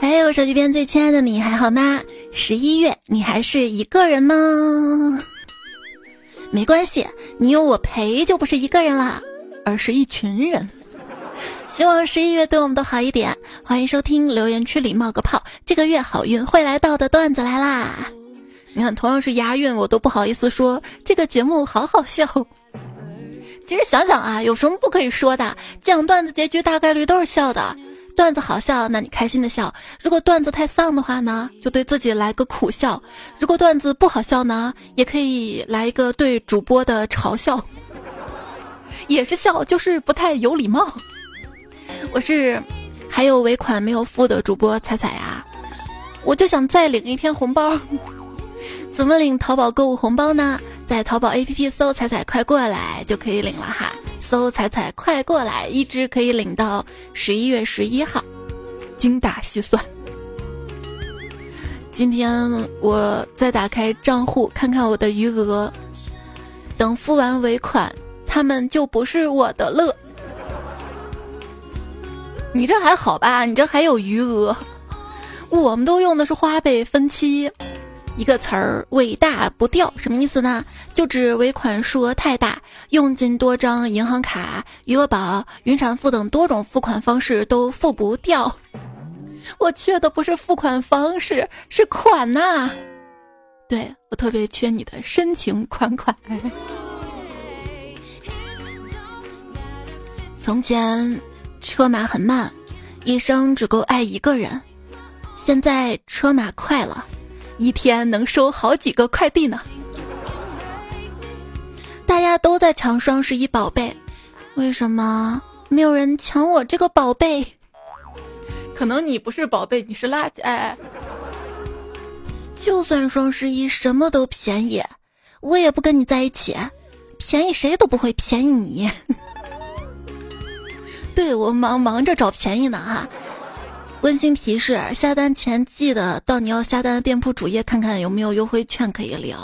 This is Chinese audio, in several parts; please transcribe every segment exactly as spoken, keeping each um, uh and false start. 还有手机边最亲爱的你还好吗？十一月你还是一个人吗？没关系，你有我陪就不是一个人了，而是一群人。希望十一月对我们都好一点。欢迎收听留言区里冒个泡，这个月好运会来到的段子来啦！你看，同样是押韵，我都不好意思说这个节目好好笑。其实想想啊，有什么不可以说的？讲段子结局大概率都是笑的。段子好笑，那你开心的笑；如果段子太丧的话呢，就对自己来个苦笑；如果段子不好笑呢，也可以来一个对主播的嘲笑，也是笑，就是不太有礼貌。我是还有尾款没有付的主播彩彩啊，我就想再领一天红包。怎么领淘宝购物红包呢？在淘宝 A P P 搜彩彩快过来就可以领了哈，搜彩彩快过来，一直可以领到十一月十一号，精打细算。今天我再打开账户看看我的余额，等付完尾款他们就不是我的了。你这还好吧，你这还有余额。我们都用的是花呗分期。一个词儿，尾大不掉，什么意思呢？就指尾款数额太大，用尽多张银行卡、余额宝、云闪付等多种付款方式都付不掉。我缺的不是付款方式，是款呐、啊！对，我特别缺你的深情款款。从前车马很慢，一生只够爱一个人。现在车马快了，一天能收好几个快递呢。大家都在抢双十一宝贝，为什么没有人抢我这个宝贝？可能你不是宝贝，你是垃圾。哎，就算双十一什么都便宜，我也不跟你在一起，便宜谁都不会便宜你。对，我忙忙着找便宜呢哈。温馨提示：下单前记得到你要下单的店铺主页看看有没有优惠券可以领。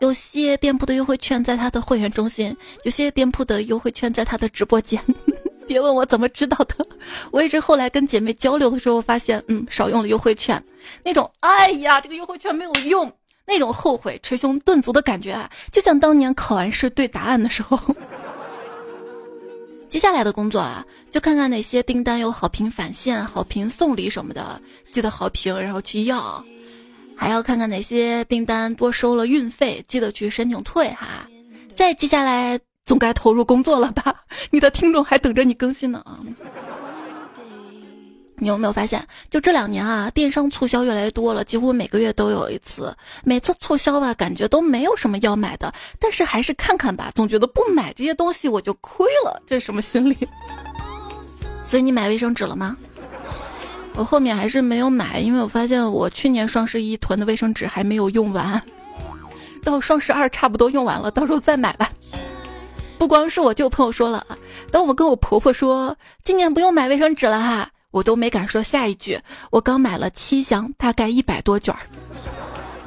有些店铺的优惠券在他的会员中心，有些店铺的优惠券在他的直播间。别问我怎么知道的，我也是后来跟姐妹交流的时候发现，嗯，少用了优惠券，那种哎呀这个优惠券没有用，那种后悔捶胸顿足的感觉啊，就像当年考完试对答案的时候。接下来的工作啊，就看看哪些订单有好评返现、好评送礼什么的，记得好评然后去要。还要看看哪些订单多收了运费，记得去申请退哈、啊。再接下来总该投入工作了吧？你的听众还等着你更新呢啊！你有没有发现，就这两年啊，电商促销越来越多了，几乎每个月都有一次。每次促销吧，感觉都没有什么要买的，但是还是看看吧，总觉得不买这些东西我就亏了，这是什么心理？所以你买卫生纸了吗？我后面还是没有买，因为我发现我去年双十一囤的卫生纸还没有用完，到双十二差不多用完了，到时候再买吧。不光是我，就有朋友说了啊，当我跟我婆婆说今年不用买卫生纸了哈，我都没敢说下一句，我刚买了七箱，大概一百多卷。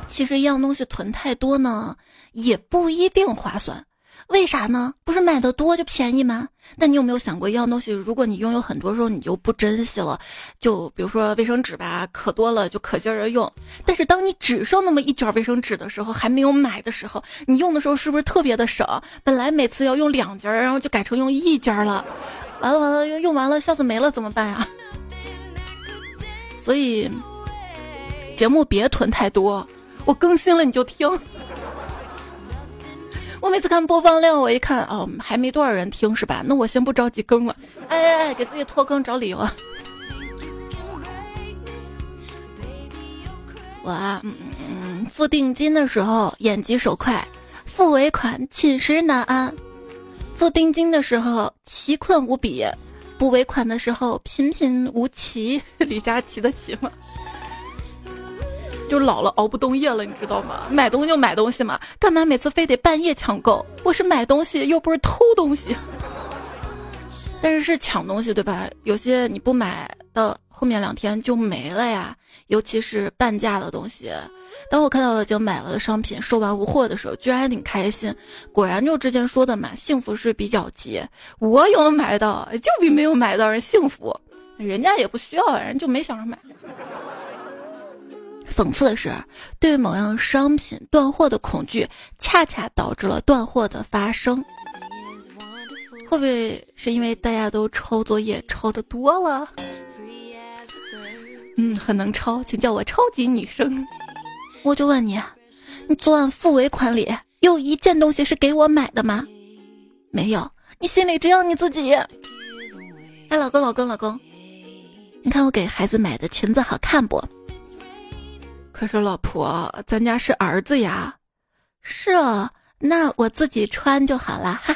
其实一样东西囤太多呢，也不一定划算。为啥呢？不是买的多就便宜吗？但你有没有想过，一样东西如果你拥有很多时候你就不珍惜了，就比如说卫生纸吧，可多了就可劲儿用，但是当你只剩那么一卷卫生纸的时候，还没有买的时候，你用的时候是不是特别的省？本来每次要用两截，然后就改成用一截了，完了完了用完了下次没了怎么办呀？所以节目别囤太多，我更新了你就听。我每次看播放量，我一看哦，还没多少人听是吧，那我先不着急更了。哎哎哎，给自己拖更找理由啊。我啊嗯嗯付定金的时候眼疾手快，付尾款寝食难安；付定金的时候奇困无比，不尾款的时候频频无奇。李佳琦的奇嘛，就老了熬不动夜了，你知道吗？买东西就买东西嘛，干嘛每次非得半夜抢购？我是买东西又不是偷东西，但是是抢东西对吧？有些你不买到后面两天就没了呀，尤其是半价的东西。当我看到我已经买了的商品收完无货的时候，居然还挺开心。果然就之前说的嘛，幸福是比较急，我有买到就比没有买到人幸福。人家也不需要，人就没想着买。讽刺的是，对某样商品断货的恐惧，恰恰导致了断货的发生。会不会是因为大家都抄作业抄得多了？嗯，很能抄，请叫我超级女生。我就问你，你昨晚付尾款里有一件东西是给我买的吗？没有，你心里只有你自己。哎，老公，老公，老公，你看我给孩子买的裙子好看不？可是老婆，咱家是儿子呀。是哦，那我自己穿就好了哈。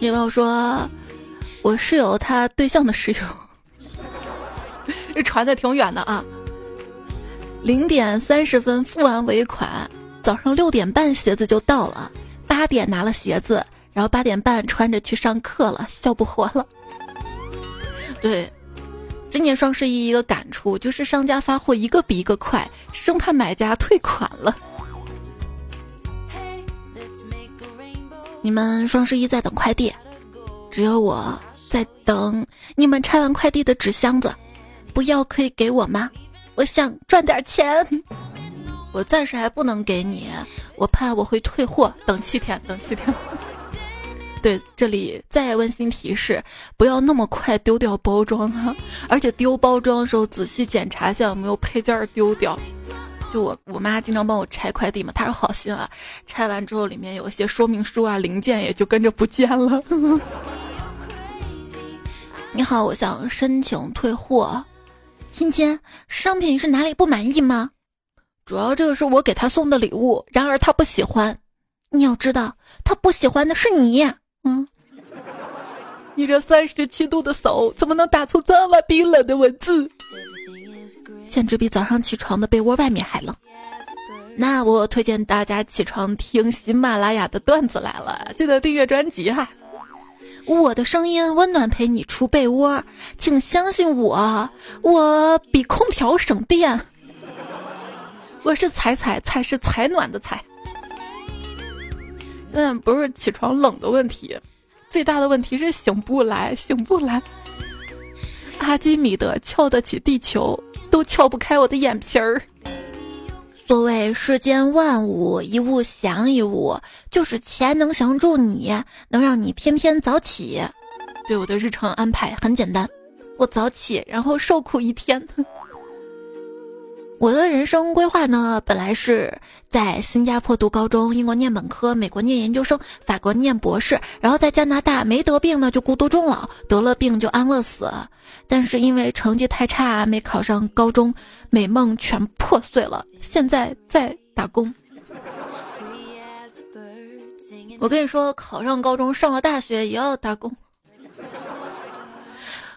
你跟我说，我室友他对象的室友，传的挺远的啊。零点三十分付完尾款，早上六点半鞋子就到了，八点拿了鞋子，然后八点半穿着去上课了，笑不活了。对。今年双十一一个感触就是商家发货一个比一个快，生怕买家退款了。你们双十一在等快递，只有我在等你们拆完快递的纸箱子。不要可以给我吗？我想赚点钱。我暂时还不能给你，我怕我会退货，等七天，等七天。对，这里再温馨提示，不要那么快丢掉包装啊！而且丢包装的时候仔细检查一下有没有配件丢掉。就我我妈经常帮我拆快递嘛，她是好心啊，拆完之后里面有一些说明书啊、零件也就跟着不见了。你好，我想申请退货。亲亲，商品是哪里不满意吗？主要这个是我给她送的礼物，然而她不喜欢。你要知道，她不喜欢的是你。嗯，你这三十七度的手怎么能打出这么冰冷的文字？简直比早上起床的被窝外面还冷。那我推荐大家起床听喜马拉雅的段子来了，记得订阅专辑哈。我的声音温暖陪你出被窝，请相信我，我比空调省电。我是采采，采是采暖的采。嗯，不是起床冷的问题，最大的问题是醒不来，醒不来。阿基米德撬得起地球，都撬不开我的眼皮儿。所谓世间万物，一物降一物，就是钱能降住你，能让你天天早起。对，我的日常安排很简单，我早起，然后受苦一天。我的人生规划呢，本来是在新加坡读高中，英国念本科，美国念研究生，法国念博士，然后在加拿大没得病呢就孤独终老，得了病就安乐死。但是因为成绩太差没考上高中，美梦全破碎了，现在在打工。我跟你说，考上高中上了大学也要打工。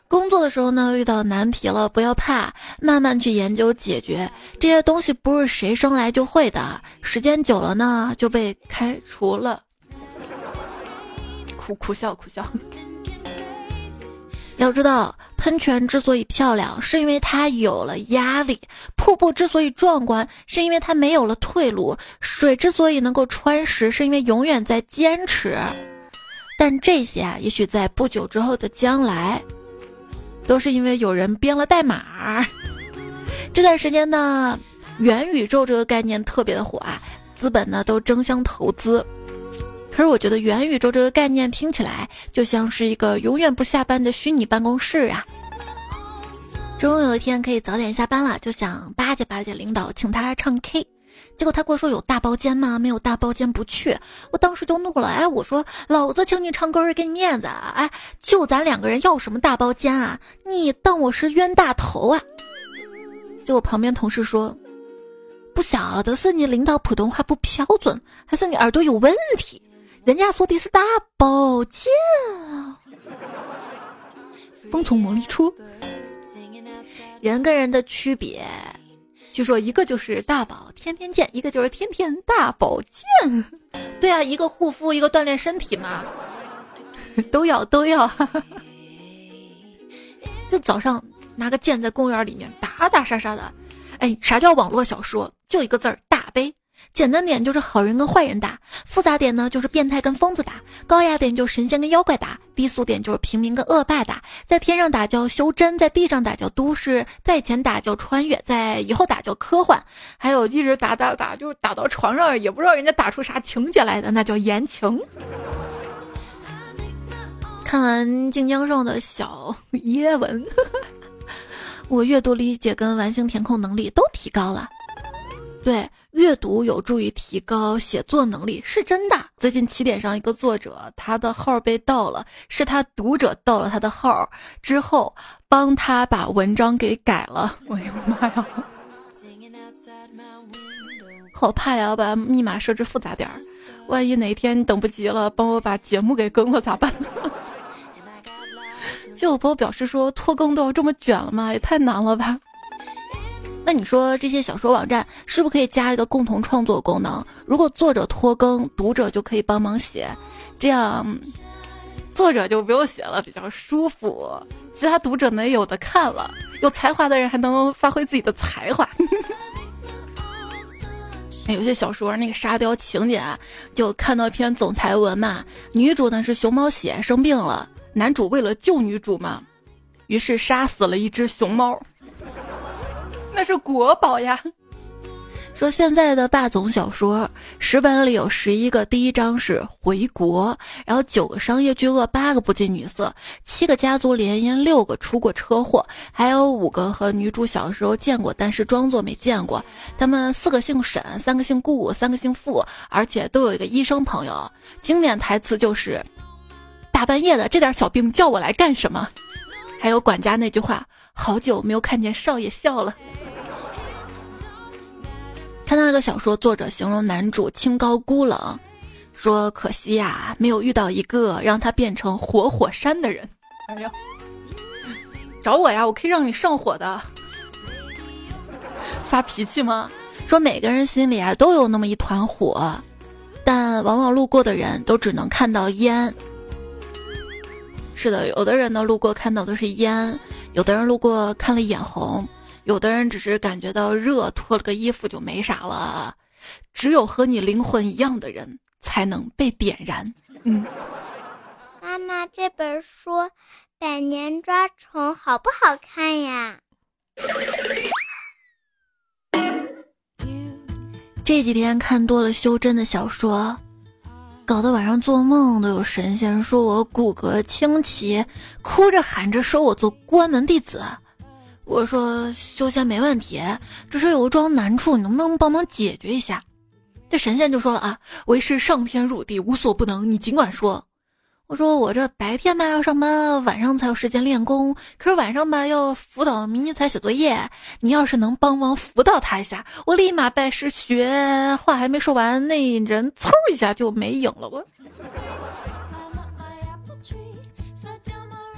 工作的时候呢，遇到难题了，不要怕，慢慢去研究解决。这些东西不是谁生来就会的，时间久了呢，就被开除了。苦苦笑，苦笑。要知道，喷泉之所以漂亮，是因为它有了压力；瀑布之所以壮观，是因为它没有了退路；水之所以能够穿石，是因为永远在坚持。但这些啊，也许在不久之后的将来，都是因为有人编了代码。这段时间呢，元宇宙这个概念特别的火啊，资本呢都争相投资。可是我觉得元宇宙这个概念听起来就像是一个永远不下班的虚拟办公室啊。终于有一天可以早点下班了，就想巴结巴结领导，请他唱 K。结果他跟我说有大包间吗？没有大包间不去。我当时就怒了，哎，我说老子请你唱歌是给你面子啊，哎，就咱两个人要什么大包间啊？你当我是冤大头啊？结果旁边同事说，不晓得是你领导普通话不标准，还是你耳朵有问题，人家说的是大包间。风从魔力出，人跟人的区别。据说一个就是大宝天天见，一个就是天天大宝见。对啊，一个护肤，一个锻炼身体嘛，都要都要。就早上拿个剑在公园里面打打杀杀的。哎，啥叫网络小说？就一个字儿，大悲。简单点就是好人跟坏人打，复杂点呢就是变态跟疯子打，高雅点就神仙跟妖怪打，低俗点就是平民跟恶霸打。在天上打叫修真，在地上打叫都市，在以前打叫穿越，在以后打叫科幻，还有一直打打打就是打到床上也不知道人家打出啥情节来的，那叫言情。看完晋江上的小耶文我阅读理解跟完形填空能力都提高了。对，阅读有助于提高写作能力，是真的。最近起点上一个作者，他的号被盗了，是他读者盗了他的号之后帮他把文章给改了。我的妈呀，好怕呀，要把密码设置复杂点儿，万一哪天等不及了帮我把节目给更了咋办呢？就有朋友表示说，拖更都要这么卷了吗？也太难了吧。那你说这些小说网站是不是可以加一个共同创作功能？如果作者拖更，读者就可以帮忙写，这样作者就不用写了，比较舒服，其他读者呢有的看了，有才华的人还能发挥自己的才华有些小说那个沙雕情节啊，就看到一篇总裁文嘛，女主呢是熊猫血生病了，男主为了救女主嘛，于是杀死了一只熊猫，那是国宝呀。说现在的霸总小说十本里有十一个第一章是回国，然后九个商业巨鳄，八个不近女色，七个家族联姻，六个出过车祸，还有五个和女主小时候见过但是装作没见过，他们四个姓沈，三个姓顾，三个姓傅，而且都有一个医生朋友。经典台词就是大半夜的这点小病叫我来干什么，还有管家那句话，好久没有看见少爷笑了。看到一个小说作者形容男主清高孤冷，说可惜呀、啊，没有遇到一个让他变成活火山的人。哎呀，找我呀，我可以让你上火的。发脾气吗？说每个人心里啊都有那么一团火，但往往路过的人都只能看到烟。是的，有的人呢路过看到的是烟，有的人路过看了眼红，有的人只是感觉到热，脱了个衣服就没啥了。只有和你灵魂一样的人才能被点燃。嗯，妈妈，这本书《百年抓虫》好不好看呀？这几天看多了修真的小说，搞得晚上做梦都有神仙说我骨骼清奇，哭着喊着说我做关门弟子。我说修仙没问题，只是有桩难处，你能不能帮忙解决一下？这神仙就说了啊，为师上天入地无所不能，你尽管说。我说我这白天吧要上班，晚上才有时间练功，可是晚上吧要辅导迷你彩写作业，你要是能帮忙辅导他一下，我立马拜师学。话还没说完，那人嗖一下就没影了。我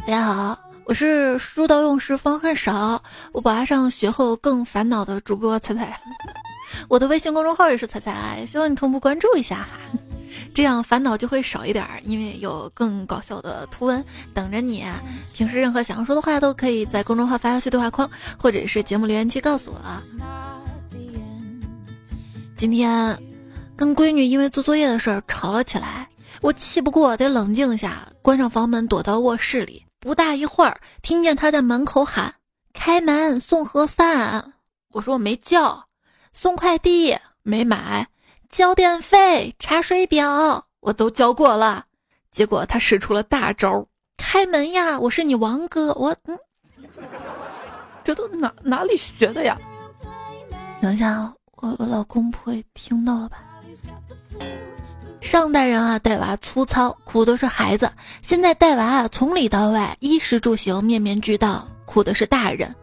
大家好，我是书到用时方恨少，我拔上学后更烦恼的主播彩彩，我的微信公众号也是彩彩，希望你同步关注一下，这样烦恼就会少一点，因为有更搞笑的图文等着你。平时任何想要说的话都可以在公众号发消息对话框，或者是节目留言区告诉我。今天跟闺女因为做作业的事儿吵了起来，我气不过得冷静一下，关上房门躲到卧室里。不大一会儿，听见他在门口喊：“开门，送盒饭。”我说我没叫。送快递没买，交电费、查水表我都交过了。结果他使出了大招：“开门呀，我是你王哥。我”我嗯，这都哪哪里学的呀？等一下啊，我我老公不会听到了吧？上代人啊带娃粗糙，苦的是孩子，现在带娃啊从里到外，衣食住行面面俱到，苦的是大人。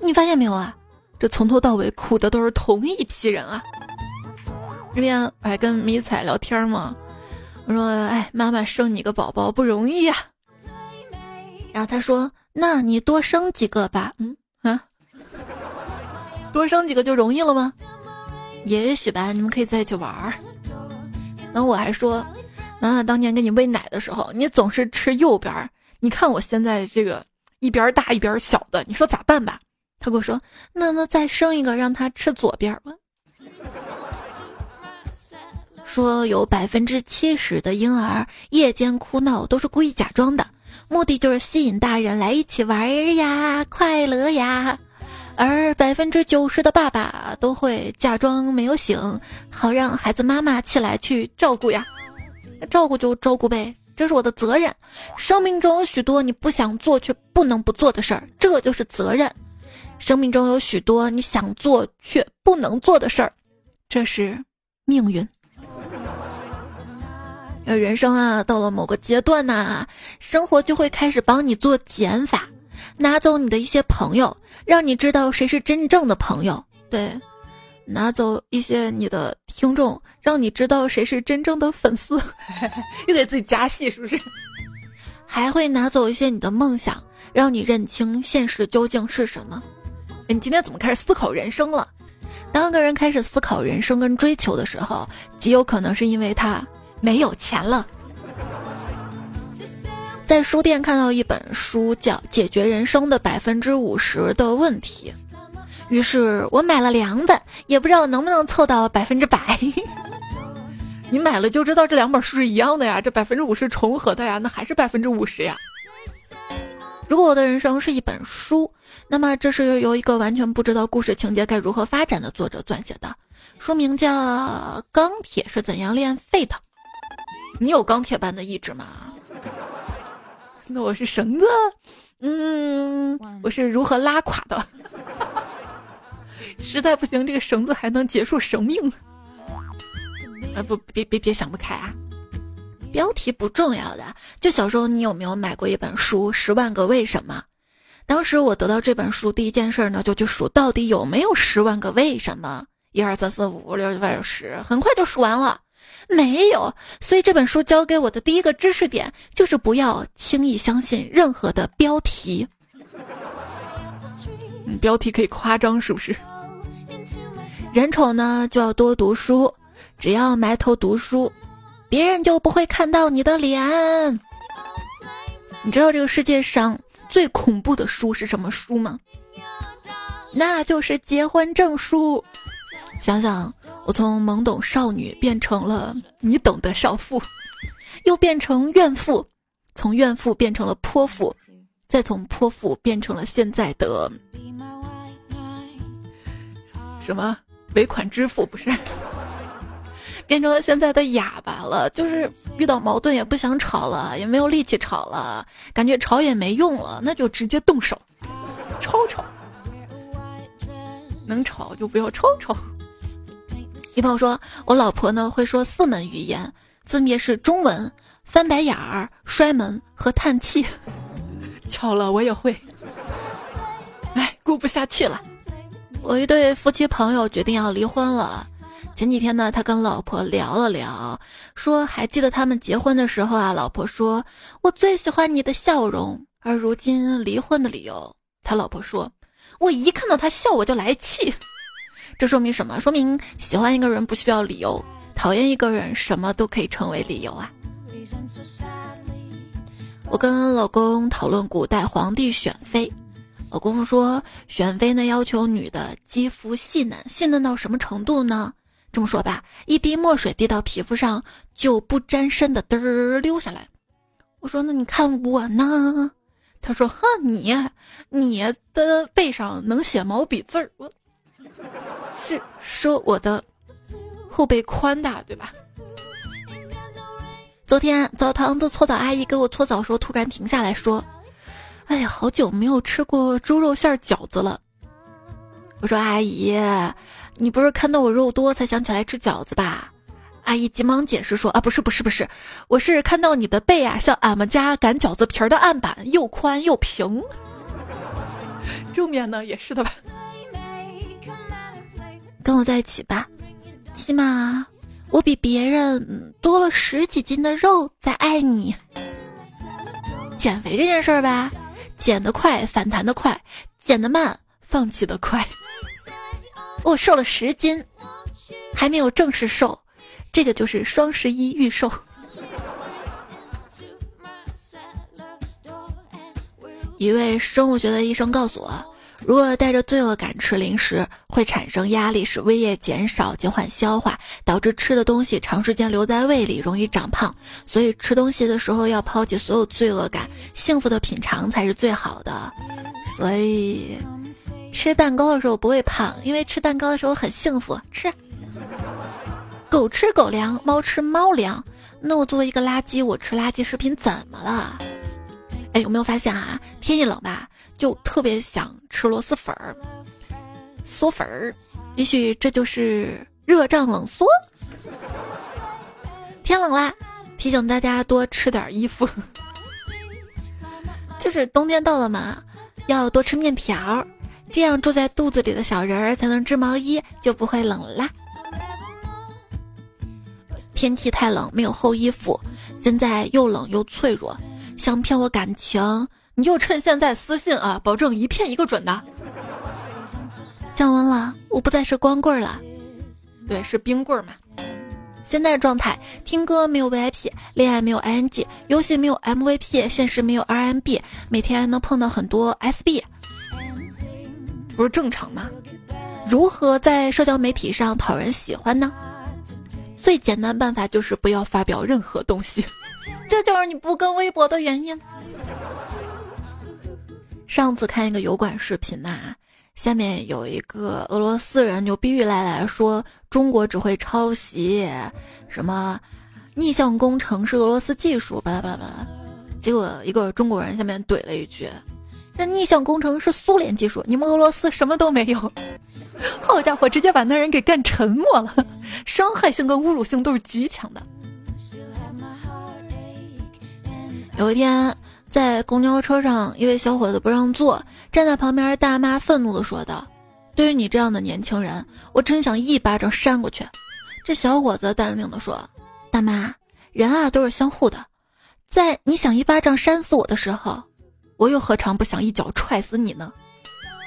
你发现没有啊，这从头到尾苦的都是同一批人啊。那天我还跟迷彩聊天嘛，我说哎，妈妈生你个宝宝不容易啊，然后他说那你多生几个吧。嗯啊，多生几个就容易了吗？也许吧，你们可以在一起玩儿。然后我还说，妈妈当年给你喂奶的时候，你总是吃右边，你看我现在这个一边大一边小的，你说咋办吧？他跟我说，那那再生一个让他吃左边吧。说有百分之七十的婴儿夜间哭闹都是故意假装的，目的就是吸引大人来一起玩呀，快乐呀。而百分之九十的爸爸都会假装没有醒，好让孩子妈妈起来去照顾呀。照顾就照顾呗，这是我的责任。生命中有许多你不想做却不能不做的事儿，这就是责任。生命中有许多你想做却不能做的事儿，这是命运。人生啊，到了某个阶段啊，生活就会开始帮你做减法，拿走你的一些朋友，让你知道谁是真正的朋友。对，拿走一些你的听众，让你知道谁是真正的粉丝。又给自己加戏，是不是？还会拿走一些你的梦想，让你认清现实究竟是什么。你今天怎么开始思考人生了？当个人开始思考人生跟追求的时候，极有可能是因为他没有钱了。在书店看到一本书叫《解决人生的百分之五十的问题》，于是我买了两本，也不知道能不能凑到百分之百。你买了就知道这两本书是一样的呀，这百分之五十重合的呀，那还是百分之五十呀。如果我的人生是一本书，那么这是由一个完全不知道故事情节该如何发展的作者撰写的，书名叫《钢铁是怎样炼废的》。你有钢铁般的意志吗？那我是绳子，嗯，我是如何拉垮的？实在不行，这个绳子还能结束生命。啊，不，别别别想不开啊！标题不重要的，就小时候你有没有买过一本书《十万个为什么》？当时我得到这本书第一件事呢，就去数到底有没有十万个为什么，一二三四五六七八九十，很快就数完了。没有，所以这本书教给我的第一个知识点就是不要轻易相信任何的标题。嗯，标题可以夸张，是不是？人丑呢就要多读书，只要埋头读书，别人就不会看到你的脸。你知道这个世界上最恐怖的书是什么书吗？那就是结婚证书。想想我从懵懂少女变成了你懂得少妇，又变成怨妇，从怨妇变成了泼妇，再从泼妇变成了现在的什么尾款支付，不是，变成了现在的哑巴了。就是遇到矛盾也不想吵了，也没有力气吵了，感觉吵也没用了，那就直接动手抽抽，能吵就不要抽抽。一朋友说，我老婆呢会说四门语言，分别是中文、翻白眼儿、摔门和叹气。巧了，我也会。哎，顾不下去了。我一对夫妻朋友决定要离婚了。前几天呢，他跟老婆聊了聊，说还记得他们结婚的时候啊，老婆说我最喜欢你的笑容，而如今离婚的理由，他老婆说我一看到他笑我就来气。这说明什么？说明喜欢一个人不需要理由，讨厌一个人什么都可以成为理由啊。我跟老公讨论古代皇帝选妃，老公说选妃呢要求女的肌肤细嫩，细嫩到什么程度呢？这么说吧，一滴墨水滴到皮肤上就不沾身的嘚儿溜下来。我说那你看我呢？他说哼，你你的背上能写毛笔字儿。我是说我的后背宽大，对吧？昨天澡堂子搓澡阿姨给我搓澡时候，突然停下来说：“哎呀，好久没有吃过猪肉馅饺子了。”我说：“阿姨，你不是看到我肉多才想起来吃饺子吧？”阿姨急忙解释说：“啊，不是，不是，不是，我是看到你的背啊，像俺们家擀饺子皮儿的案板，又宽又平。正面呢也是的吧。”跟我在一起吧，起码我比别人多了十几斤的肉在爱你。减肥这件事儿吧，减得快反弹得快，减得慢放弃得快。我瘦了十斤，还没有正式瘦，这个就是双十一预售。一位生物学的医生告诉我，如果带着罪恶感吃零食，会产生压力，使胃液减少，减缓消化，导致吃的东西长时间留在胃里，容易长胖。所以吃东西的时候要抛弃所有罪恶感，幸福的品尝才是最好的。所以吃蛋糕的时候不会胖，因为吃蛋糕的时候很幸福。吃狗吃狗粮，猫吃猫粮，那我作为一个垃圾，我吃垃圾食品怎么了？哎，有没有发现啊？天一冷吧，就特别想吃螺蛳粉儿、嗦粉儿，也许这就是热胀冷缩。天冷啦，提醒大家多吃点衣服。就是冬天到了嘛，要多吃面条，这样住在肚子里的小人儿才能织毛衣，就不会冷啦。天气太冷，没有厚衣服，现在又冷又脆弱，想骗我感情，你就趁现在私信啊，保证一骗一个准的。降温了，我不再是光棍了，对，是冰棍嘛。现在状态，听歌没有 V I P， 恋爱没有 I N G， 游戏没有 M V P， 现实没有 R M B， 每天还能碰到很多 S B， 不是正常吗？如何在社交媒体上讨人喜欢呢？最简单办法就是不要发表任何东西，这就是你不跟微博的原因。上次看一个油管视频呐、啊，下面有一个俄罗斯人牛逼欲来来说中国只会抄袭，什么逆向工程是俄罗斯技术，巴拉巴拉巴拉。结果一个中国人下面怼了一句：“这逆向工程是苏联技术，你们俄罗斯什么都没有。”好家伙，直接把那人给干沉默了，伤害性跟侮辱性都是极强的。有一天在公交车上，一位小伙子不让座，站在旁边大妈愤怒地说道：“对于你这样的年轻人，我真想一巴掌扇过去。”这小伙子淡定地说：“大妈，人啊都是相互的，在你想一巴掌扇死我的时候，我又何尝不想一脚踹死你呢？”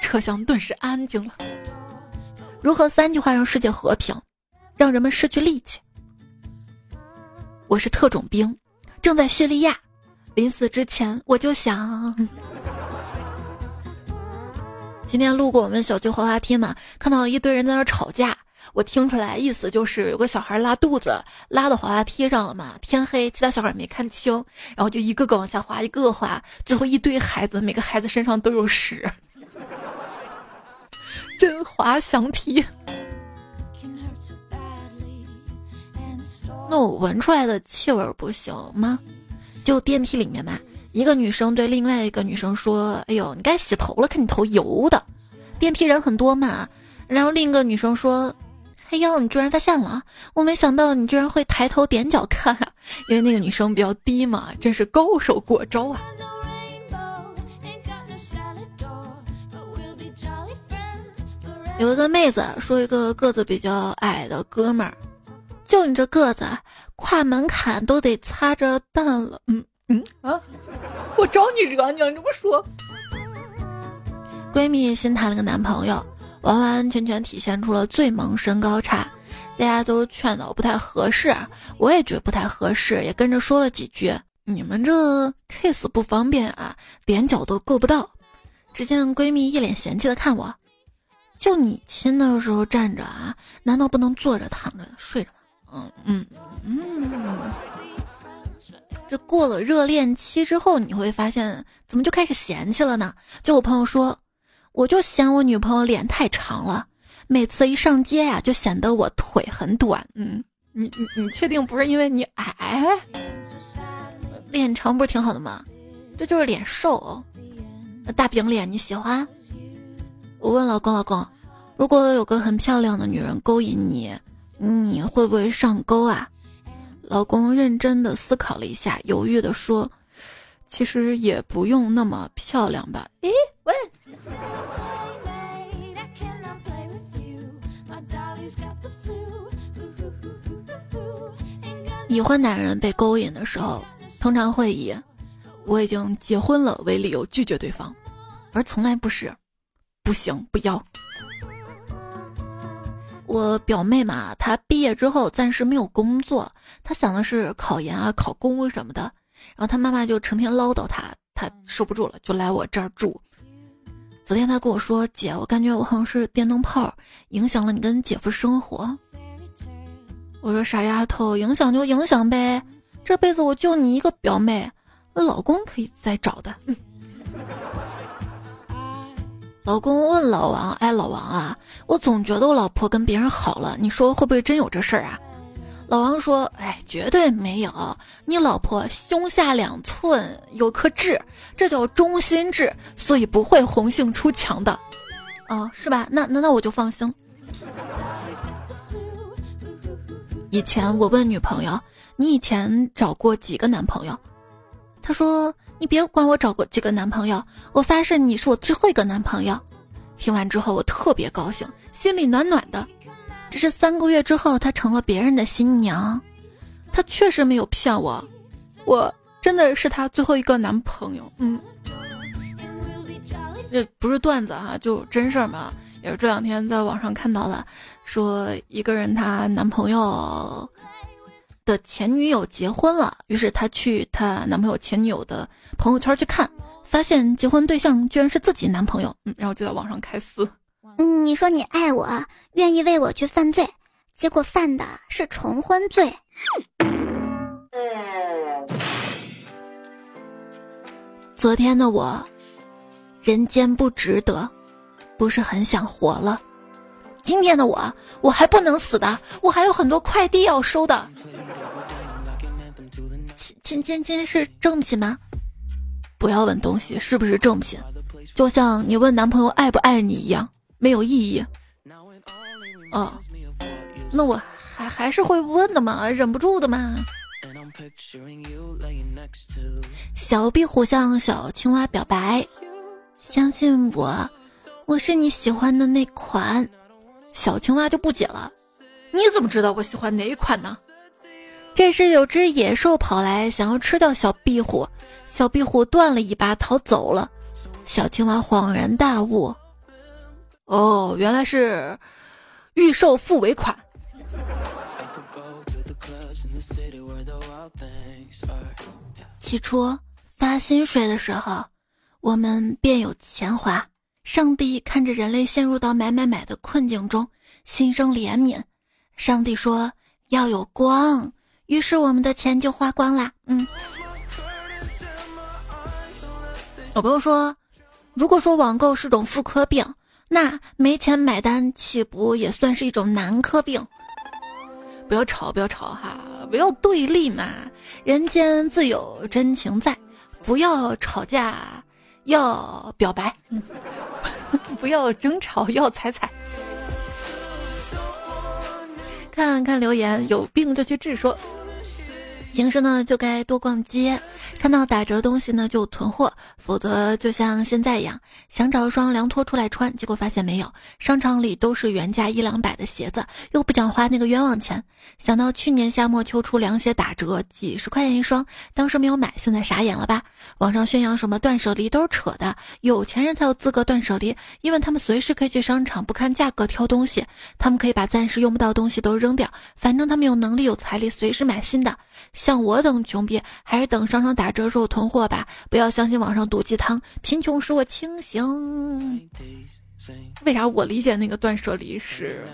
车厢顿时安静了。如何三句话让世界和平，让人们失去力气？我是特种兵，正在叙利亚，临死之前我就想。今天路过我们小区滑滑梯嘛，看到一堆人在那吵架，我听出来意思就是有个小孩拉肚子，拉到滑滑梯上了嘛，天黑，其他小孩没看清，然后就一个个往下滑，一个个滑，最后一堆孩子，每个孩子身上都有屎。真滑翔梯。那我闻出来的气味不行吗？就电梯里面嘛，一个女生对另外一个女生说：“哎呦，你该洗头了，看你头油的。”电梯人很多嘛，然后另一个女生说：“哎呦，你居然发现了，我没想到你居然会抬头踮脚看啊！”因为那个女生比较低嘛，真是高手过招啊。有一个妹子说，一个个子比较矮的哥们儿：“就你这个子，跨门槛都得擦着蛋了。”嗯嗯啊，我招你惹你了？你这么说。闺蜜新谈了个男朋友，完完全全体现出了最萌身高差，大家都劝的我不太合适，我也觉得不太合适，也跟着说了几句：“你们这 case 不方便啊，踮脚都够不到。”只见闺蜜一脸嫌弃的看我。就你亲的时候站着啊，难道不能坐着躺着睡着吗？嗯嗯嗯。这过了热恋期之后，你会发现怎么就开始嫌弃了呢？就我朋友说，我就嫌我女朋友脸太长了，每次一上街呀、啊，就显得我腿很短。嗯，你你你确定不是因为你矮？脸长不是挺好的吗？这就是脸瘦，大饼脸你喜欢？我问老公，老公，如果有个很漂亮的女人勾引你，你会不会上钩啊？老公认真的思考了一下，犹豫的说：“其实也不用那么漂亮吧。”咦，喂！已婚男人被勾引的时候，通常会以“我已经结婚了”为理由拒绝对方，而从来不是不行，不要。我表妹嘛，她毕业之后暂时没有工作，她想的是考研啊、考公什么的。然后她妈妈就成天唠叨她，她受不住了，就来我这儿住。昨天他跟我说，姐，我感觉我好像是电灯泡，影响了你跟姐夫生活。我说傻丫头，影响就影响呗，这辈子我就你一个表妹，老公可以再找的。嗯、老公问老王，哎，老王啊，我总觉得我老婆跟别人好了，你说会不会真有这事儿啊？老王说，哎，绝对没有，你老婆胸下两寸，有颗痣，这叫忠心痣，所以不会红杏出墙的。哦，是吧？那那那我就放心。以前我问女朋友，你以前找过几个男朋友？她说，你别管我找过几个男朋友，我发誓你是我最后一个男朋友。听完之后我特别高兴，心里暖暖的。只是三个月之后，她成了别人的新娘。她确实没有骗我，我真的是她最后一个男朋友。嗯，这不是段子啊，就真事儿嘛。也是这两天在网上看到了，说一个人她男朋友的前女友结婚了，于是她去她男朋友前女友的朋友圈去看，发现结婚对象居然是自己男朋友。嗯，然后就在网上开撕。嗯，你说你爱我，愿意为我去犯罪，结果犯的是重婚罪。昨天的我，人间不值得，不是很想活了。今天的我，我还不能死的，我还有很多快递要收的。今今今是正品吗？不要问东西是不是正品，就像你问男朋友爱不爱你一样。没有意义。哦，那我还还是会问的嘛，忍不住的嘛。小壁虎向小青蛙表白，相信我，我是你喜欢的那款。小青蛙就不解了，你怎么知道我喜欢哪一款呢？这时有只野兽跑来，想要吃掉小壁虎，小壁虎断了一把逃走了。小青蛙恍然大悟，哦，原来是预售付尾款。起初发薪水的时候，我们便有钱花。上帝看着人类陷入到买买买的困境中，心生怜悯。上帝说要有光，于是我们的钱就花光啦。嗯，我朋友说，如果说网购是种妇科病，那没钱买单岂不也算是一种男科病？不要吵，不要吵哈，不要对立嘛，人间自有真情在，不要吵架，要表白，嗯、不要争吵，要踩踩。看看留言，有病就去治说。平时呢就该多逛街，看到打折的东西呢就囤货，否则就像现在一样，想找一双凉拖出来穿，结果发现没有，商场里都是原价一两百的鞋子，又不想花那个冤枉钱。想到去年夏末秋初凉鞋打折几十块钱一双，当时没有买，现在傻眼了吧？网上宣扬什么断舍离都是扯的，有钱人才有资格断舍离，因为他们随时可以去商场不看价格挑东西，他们可以把暂时用不到的东西都扔掉，反正他们有能力有财力随时买新的。像我等穷逼，还是等商场打折时候囤货吧。不要相信网上毒鸡汤，贫穷使我清醒。为啥我理解那个断舍离是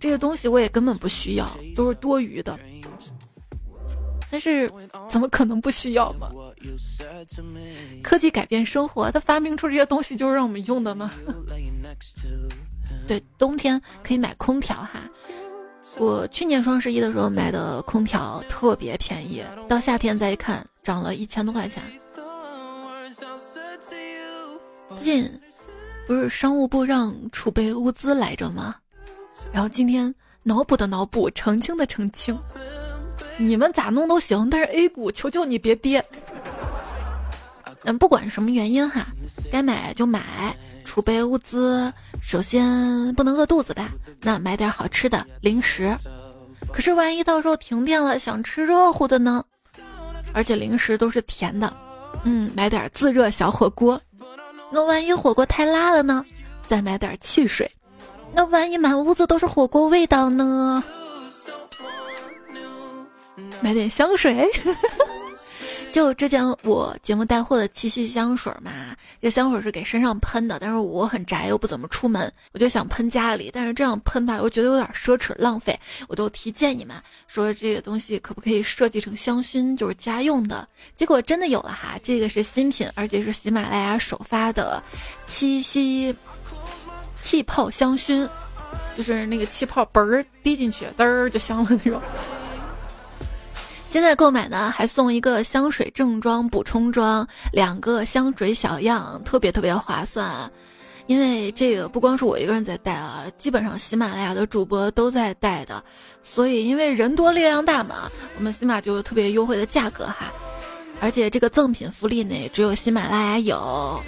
这个东西我也根本不需要，都是多余的，但是怎么可能不需要嘛？科技改变生活，它发明出这些东西就是让我们用的吗？对，冬天可以买空调哈。我去年双十一的时候买的空调特别便宜，到夏天再一看涨了一千多块钱。最近不是商务部让储备物资来着吗？然后今天脑补的脑补，澄清的澄清，你们咋弄都行，但是 A 股求求你别跌。嗯，不管什么原因哈，该买就买。储备物资首先不能饿肚子吧，那买点好吃的零食。可是万一到时候停电了，想吃热乎的呢？而且零食都是甜的，嗯，买点自热小火锅。那万一火锅太辣了呢？再买点汽水。那万一满屋子都是火锅味道呢？买点香水。就之前我节目带货的七夕香水嘛，这香水是给身上喷的，但是我很宅又不怎么出门，我就想喷家里，但是这样喷吧，我觉得有点奢侈浪费，我就提建议嘛，说这个东西可不可以设计成香薰，就是家用的。结果真的有了哈，这个是新品，而且是喜马拉雅首发的七夕气泡香薰，就是那个气泡嘣儿滴进去，嘚儿就香了那种。现在购买呢，还送一个香水正装、补充装，两个香水小样，特别特别划算。因为这个不光是我一个人在带啊，基本上喜马拉雅的主播都在带的，所以因为人多力量大嘛，我们喜马就有特别优惠的价格哈。而且这个赠品福利呢，只有喜马拉雅有。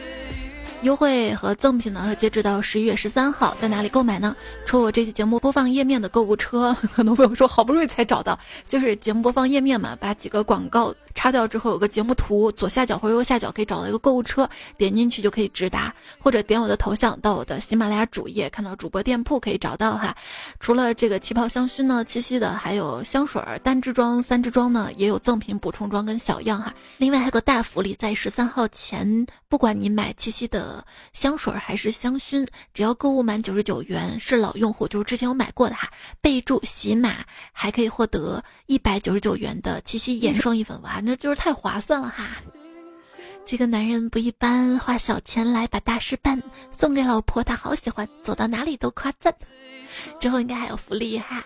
优惠和赠品呢，截止到十一月十三号，在哪里购买呢？戳我这期节目播放页面的购物车。很多朋友说好不容易才找到，就是节目播放页面嘛，把几个广告插掉之后，有个节目图，左下角或者右下角可以找到一个购物车，点进去就可以直达，或者点我的头像到我的喜马拉雅主页，看到主播店铺可以找到哈。除了这个气泡香薰呢，七夕的还有香水单支装、三支装呢，也有赠品、补充装跟小样哈。另外还有个大福利，在十三号前，不管你买七夕的香水还是香薰，只要购物满九十九元，是老用户，就是之前有买过的哈，备注喜马，还可以获得一百九十九元的七夕眼霜一粉娃。那就是太划算了哈！这个男人不一般，花小钱来把大事办，送给老婆她好喜欢，走到哪里都夸赞。之后应该还有福利哈。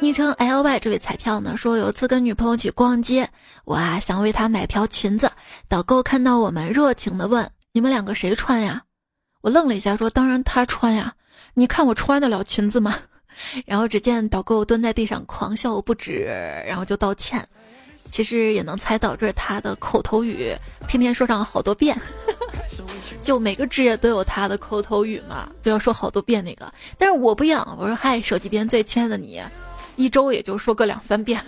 昵称 L Y 这位彩票呢说，有一次跟女朋友去逛街，我啊想为她买条裙子，导购看到我们热情的问：“你们两个谁穿呀？”我愣了一下说：“当然她穿呀，你看我穿得了裙子吗？”然后只见导购蹲在地上狂笑不止，然后就道歉。其实也能猜到，这是他的口头语，天天说上好多遍。就每个职业都有他的口头语嘛，都要说好多遍那个。但是我不一样，我说嗨，手机边最亲爱的你，一周也就说个两三遍。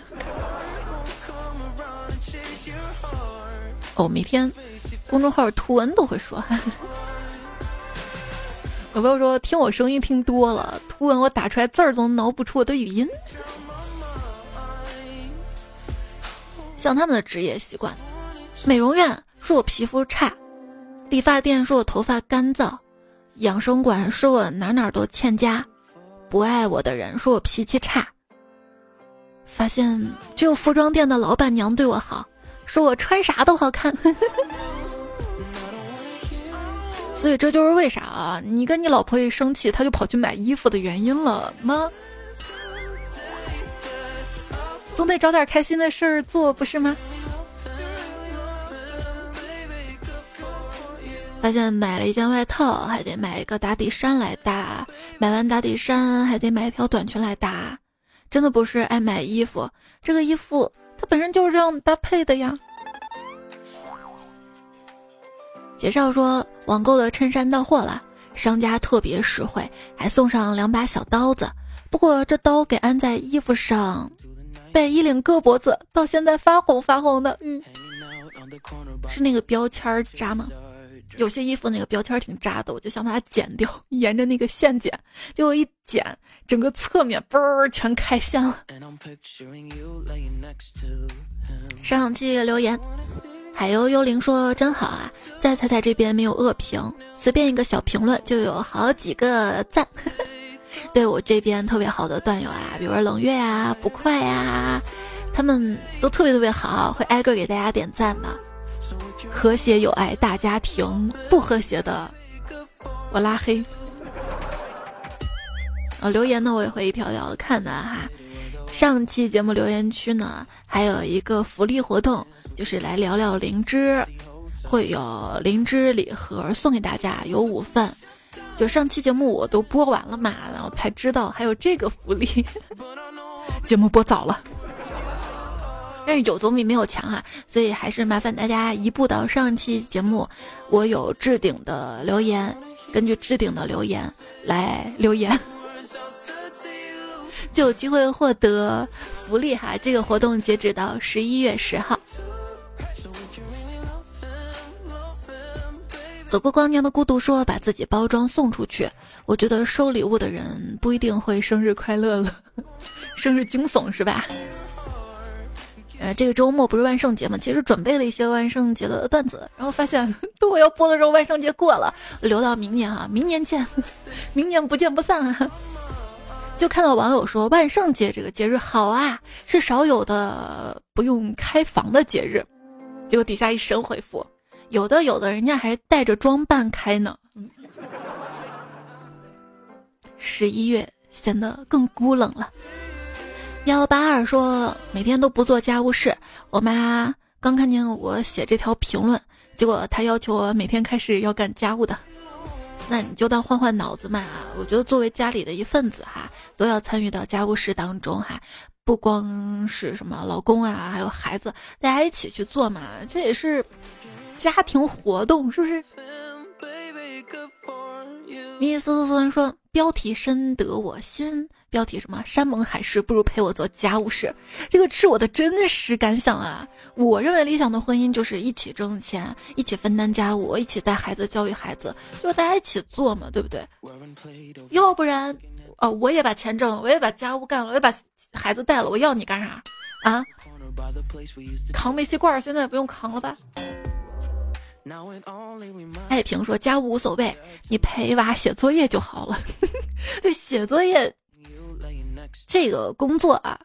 哦，每天公众号图文都会说。有朋友说听我声音听多了，图文我打出来字儿都挠不出我的语音。像他们的职业习惯，美容院说我皮肤差，理发店说我头发干燥，养生馆说我哪哪都欠佳，不爱我的人说我脾气差。发现只有服装店的老板娘对我好，说我穿啥都好看。所以这就是为啥啊，你跟你老婆一生气，她就跑去买衣服的原因了吗？总得找点开心的事儿做，不是吗？发现买了一件外套，还得买一个打底衫来搭，买完打底衫还得买一条短裙来搭，真的不是爱买衣服，这个衣服它本身就是这样搭配的呀。介绍说，网购的衬衫到货了，商家特别实惠，还送上两把小刀子，不过这刀给安在衣服上，被衣领割脖子，到现在发红发红的。嗯，是那个标签扎吗？有些衣服那个标签挺扎的，我就想把它剪掉，沿着那个线剪，结果一剪，整个侧面嘣儿全开线了。上上期留言，海游幽灵说真好啊，在彩彩这边没有恶评，随便一个小评论就有好几个赞。对我这边特别好的段友啊，比如说冷月啊、不快啊，他们都特别特别好，会挨个给大家点赞的。和谐有爱大家庭，不和谐的我拉黑。呃、哦，留言呢我也会一条条的看的哈。上期节目留言区呢还有一个福利活动，就是来聊聊灵芝，会有灵芝礼盒送给大家，有五份。就上期节目我都播完了嘛，然后才知道还有这个福利。节目播早了，但是有总比没有强啊，所以还是麻烦大家移步到上期节目，我有置顶的留言，根据置顶的留言来留言，就有机会获得福利哈。这个活动截止到十一月十号。走过光年的孤独说，把自己包装送出去，我觉得收礼物的人不一定会生日快乐了。生日惊悚是吧？呃，这个周末不是万圣节嘛，其实准备了一些万圣节的段子，然后发现等我要播的时候万圣节过了，留到明年啊，明年见，明年不见不散啊。就看到网友说万圣节这个节日好啊，是少有的不用开房的节日。结果底下一声回复，有的有的人家还是带着装扮开呢。十一月显得更孤冷了。幺八二说每天都不做家务事，我妈刚看见我写这条评论，结果她要求我每天开始要干家务的。那你就当换换脑子嘛，我觉得作为家里的一份子哈，都要参与到家务事当中哈，不光是什么老公啊，还有孩子，大家一起去做嘛，这也是家庭活动，是不是？米苏苏说标题深得我心，标题什么山盟海誓不如陪我做家务事，这个是我的真实感想啊。我认为理想的婚姻就是一起挣钱，一起分担家务，一起带孩子教育孩子，就大家一起做嘛，对不对？要不然哦，我也把钱挣了，我也把家务干了，我也把孩子带了，我要你干啥啊？扛煤气罐现在也不用扛了吧。爱萍说家务无所谓，你陪娃写作业就好了。对，写作业这个工作啊，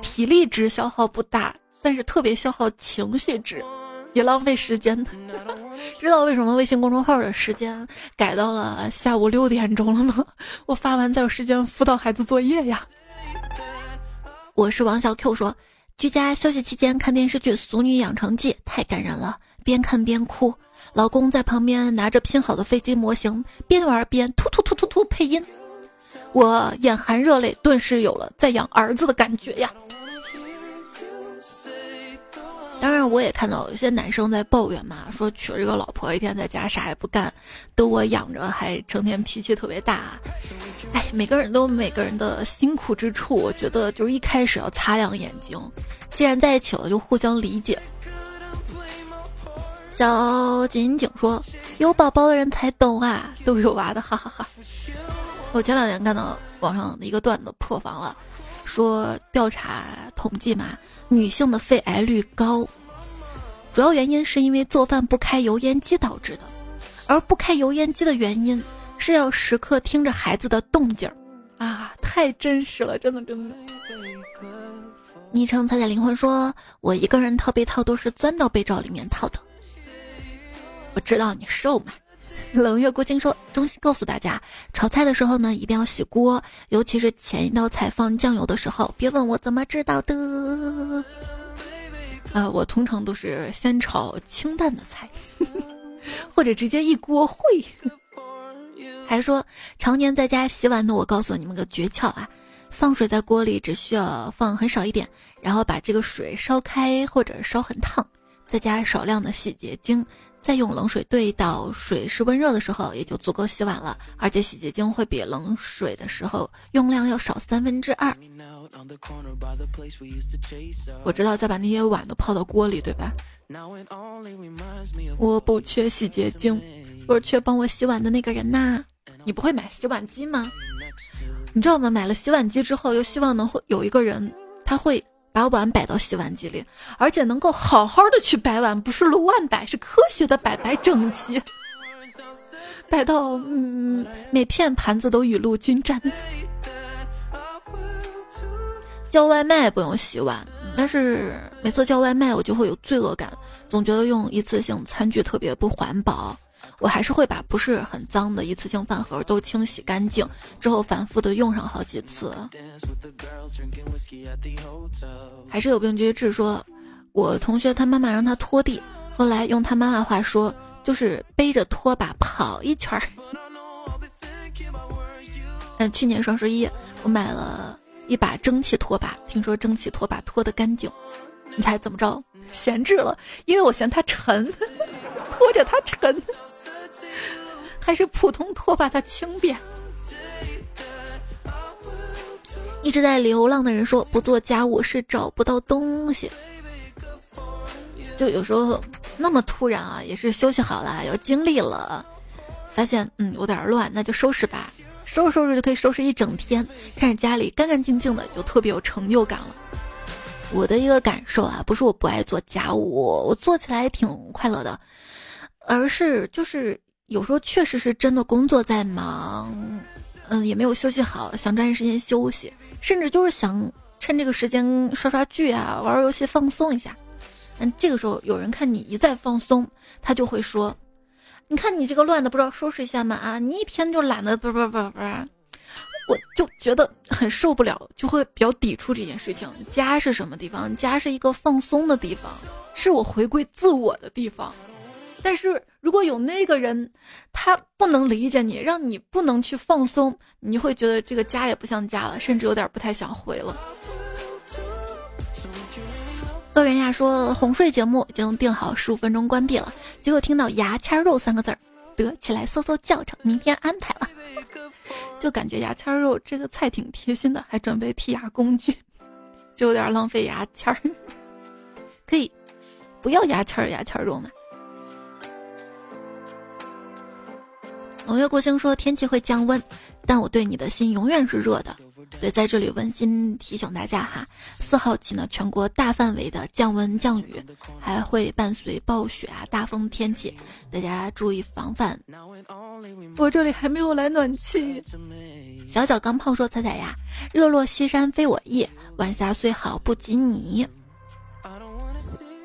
体力值消耗不大，但是特别消耗情绪值，也浪费时间。知道为什么微信公众号的时间改到了下午六点钟了吗？我发完才有时间辅导孩子作业呀。我是王小 Q 说居家休息期间看电视剧《俗女养成记》，太感人了，边看边哭，老公在旁边拿着拼好的飞机模型，边玩边突突突突突配音，我眼含热泪，顿时有了在养儿子的感觉呀。当然我也看到有些男生在抱怨嘛，说娶了这个老婆一天在家啥也不干，都我养着还成天脾气特别大。哎，每个人都有每个人的辛苦之处，我觉得就是一开始要擦亮眼睛，既然在一起了就互相理解。小锦景说有宝宝的人才懂啊，都有娃的哈哈哈。我前两年看到网上的一个段子破防了，说调查统计嘛，女性的肺癌率高，主要原因是因为做饭不开油烟机导致的，而不开油烟机的原因是要时刻听着孩子的动静啊，太真实了，真的真的。昵称彩彩灵魂说我一个人套被套都是钻到被罩里面套的，我知道你瘦嘛。冷月孤星说衷心告诉大家，炒菜的时候呢一定要洗锅，尤其是前一道菜放酱油的时候，别问我怎么知道的。呃，我通常都是先炒清淡的菜，呵呵，或者直接一锅烩。还说常年在家洗碗的我告诉你们个诀窍啊，放水在锅里只需要放很少一点，然后把这个水烧开或者烧很烫，再加少量的洗洁精，再用冷水兑到水是温热的时候，也就足够洗碗了。而且洗洁精会比冷水的时候用量要少三分之二。我知道再把那些碗都泡到锅里，对吧？我不缺洗洁精，我缺帮我洗碗的那个人呐。你不会买洗碗机吗？你知道吗？买了洗碗机之后，又希望能有一个人，他会把碗摆到洗碗机里，而且能够好好的去摆碗，不是乱摆，是科学的摆，摆整齐，摆到嗯每片盘子都雨露均沾。叫外卖不用洗碗，但是每次叫外卖我就会有罪恶感，总觉得用一次性餐具特别不环保，我还是会把不是很脏的一次性饭盒都清洗干净，之后反复的用上好几次。还是有病绝志说我同学他妈妈让他拖地，后来用他妈妈话说就是背着拖把跑一圈。嗯，去年双十一我买了一把蒸汽拖把，听说蒸汽拖把拖得干净，你猜怎么着？闲置了，因为我嫌它沉，拖着它沉，还是普通拖把它轻便。一直在流浪的人说不做家务是找不到东西，就有时候那么突然啊，也是休息好了，有精力了，发现嗯有点乱，那就收拾吧，收拾收拾就可以收拾一整天，看着家里干干净净的，就特别有成就感了。我的一个感受啊，不是我不爱做家务，我做起来挺快乐的，而是就是有时候确实是真的工作在忙，嗯，也没有休息好，想抓紧时间休息，甚至就是想趁这个时间刷刷剧啊，玩玩游戏放松一下。但这个时候有人看你一再放松，他就会说，你看你这个乱的不知道收拾一下嘛啊！你一天就懒得不不不不，我就觉得很受不了，就会比较抵触这件事情。家是什么地方？家是一个放松的地方，是我回归自我的地方。但是如果有那个人，他不能理解你，让你不能去放松，你会觉得这个家也不像家了，甚至有点不太想回了。乐人呀说，哄睡节目已经定好十五分钟关闭了，结果听到牙签肉三个字儿，得起来嗖嗖叫着，明天安排了。就感觉牙签肉这个菜挺贴心的，还准备剔牙工具，就有点浪费牙签儿。可以不要牙签牙签肉吗？冷月孤星说，天气会降温，但我对你的心永远是热的。对，在这里温馨提醒大家哈，四号起呢，全国大范围的降温降雨，还会伴随暴雪啊、大风天气，大家注意防范。我这里还没有来暖气。小小钢炮说，彩彩呀，热落西山非我意，晚霞虽好不及你。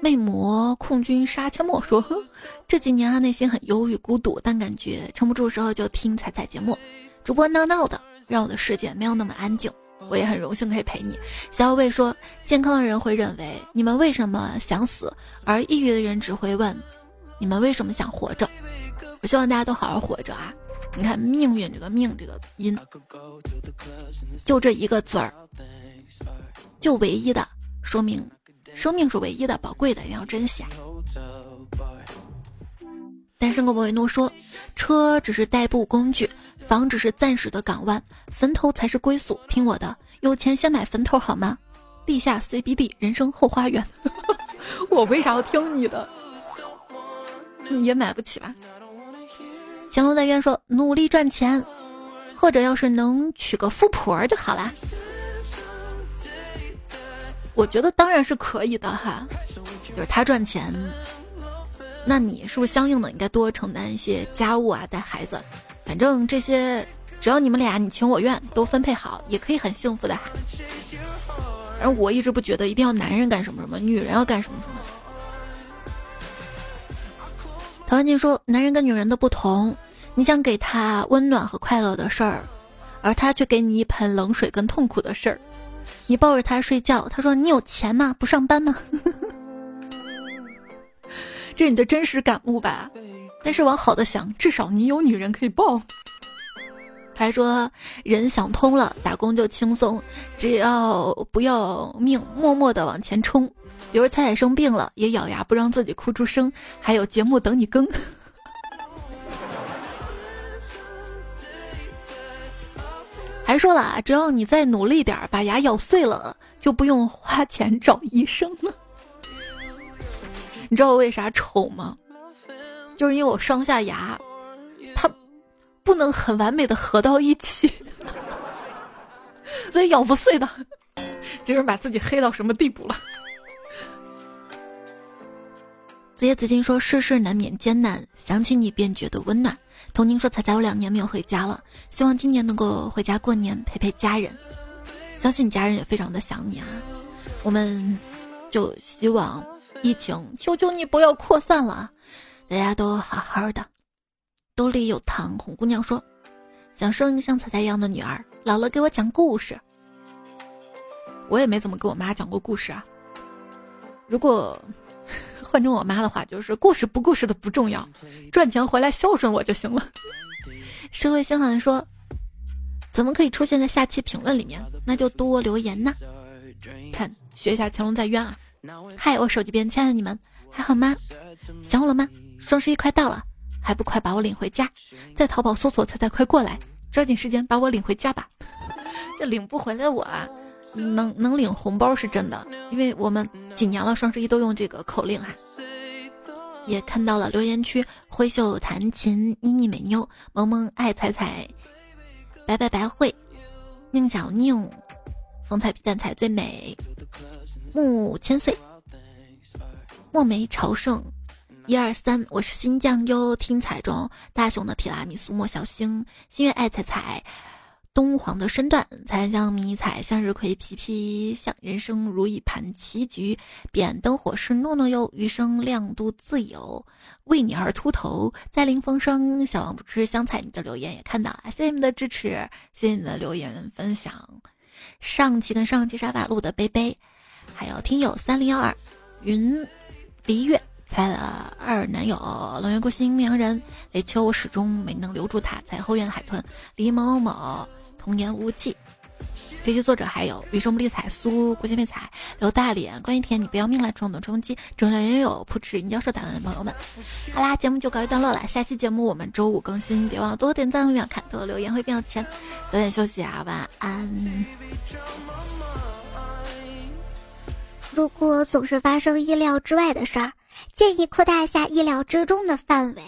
魅魔控君杀阡陌说，这几年啊，内心很忧郁孤独，但感觉撑不住时候就听彩彩节目，主播闹闹的，让我的世界没有那么安静，我也很荣幸可以陪你。小魏说，健康的人会认为你们为什么想死，而抑郁的人只会问你们为什么想活着。我希望大家都好好活着啊！你看命运这个命这个音，就这一个字儿，就唯一的说明生命是唯一的宝贵的，一定要珍惜啊。单身狗莫维诺说，车只是代步工具，房只是暂时的港湾，坟头才是归宿。听我的，有钱先买坟头好吗？地下 C B D， 人生后花园。我为啥要听你的？你也买不起吧？乾隆在院说，努力赚钱，或者要是能娶个富婆就好啦。我觉得当然是可以的哈，就是他赚钱，那你是不是相应的应该多承担一些家务啊，带孩子，反正这些只要你们俩你情我愿都分配好，也可以很幸福的哈。而我一直不觉得一定要男人干什么什么，女人要干什么什么。陶安静说，男人跟女人的不同，你想给他温暖和快乐的事儿，而他却给你一盆冷水跟痛苦的事儿。你抱着他睡觉，他说你有钱吗？不上班吗？这是你的真实感悟吧，但是往好的想，至少你有女人可以抱。他还说，人想通了，打工就轻松，只要不要命，默默的往前冲。比如彩彩生病了，也咬牙不让自己哭出声，还有节目等你更。还说了啊，只要你再努力点，把牙咬碎了就不用花钱找医生了。你知道我为啥丑吗？就是因为我上下牙它不能很完美的合到一起，所以咬不碎的。这人把自己黑到什么地步了？子夜紫金说，世事难免艰难，想起你便觉得温暖。童宁说，彩彩，我两年没有回家了，希望今年能够回家过年陪陪家人。相信家人也非常的想你啊，我们就希望疫情求求你不要扩散了啊，大家都好好的。兜里有糖红姑娘说，想生一个像彩彩一样的女儿，老了给我讲故事。我也没怎么给我妈讲过故事啊，如果换成我妈的话，就是故事不故事的不重要，赚钱回来孝顺我就行了。社会新寒说，怎么可以出现在下期评论里面？那就多留言呐。看，学一下乾隆在冤啊。嗨，我手机边，亲爱的你们还好吗？想我了吗？双十一快到了，还不快把我领回家？在淘宝搜索彩彩快过来，抓紧时间把我领回家吧。这领不回来我啊，能能领红包是真的，因为我们几年了，双十一都用这个口令啊。也看到了留言区，挥袖弹琴、妮妮美妞、萌萌爱彩彩、白白白慧、宁小宁、风采比赞彩最美。木千岁，墨梅朝圣，一二三，我是新酱优，听彩中大熊的提拉米苏，莫小星，心愿爱彩彩，东皇的身段，彩像迷彩，向日葵皮皮，像人生如一盘棋局，彼岸灯火是诺诺哟，余生亮度自由，为你而秃头，再临风声，小王不吃香菜，你的留言也看到了，谢谢你的支持，谢谢你的留言分享。上期跟上期沙发录的杯杯，还有听友三零幺二云黎月猜了二男友冷月孤星绵羊人雷秋，始终没能留住他，在后院的海豚黎某某童言无忌。这些作者还有余生不立彩苏郭金妹彩刘大脸关于田你不要命来冲动冲击整人也有扑哧银教授打人的朋友们，好啦，节目就告一段落了，下期节目我们周五更新，别忘了多点赞分享看，多留言会变有钱，早点休息啊，晚安。如果总是发生意料之外的事儿，建议扩大一下意料之中的范围。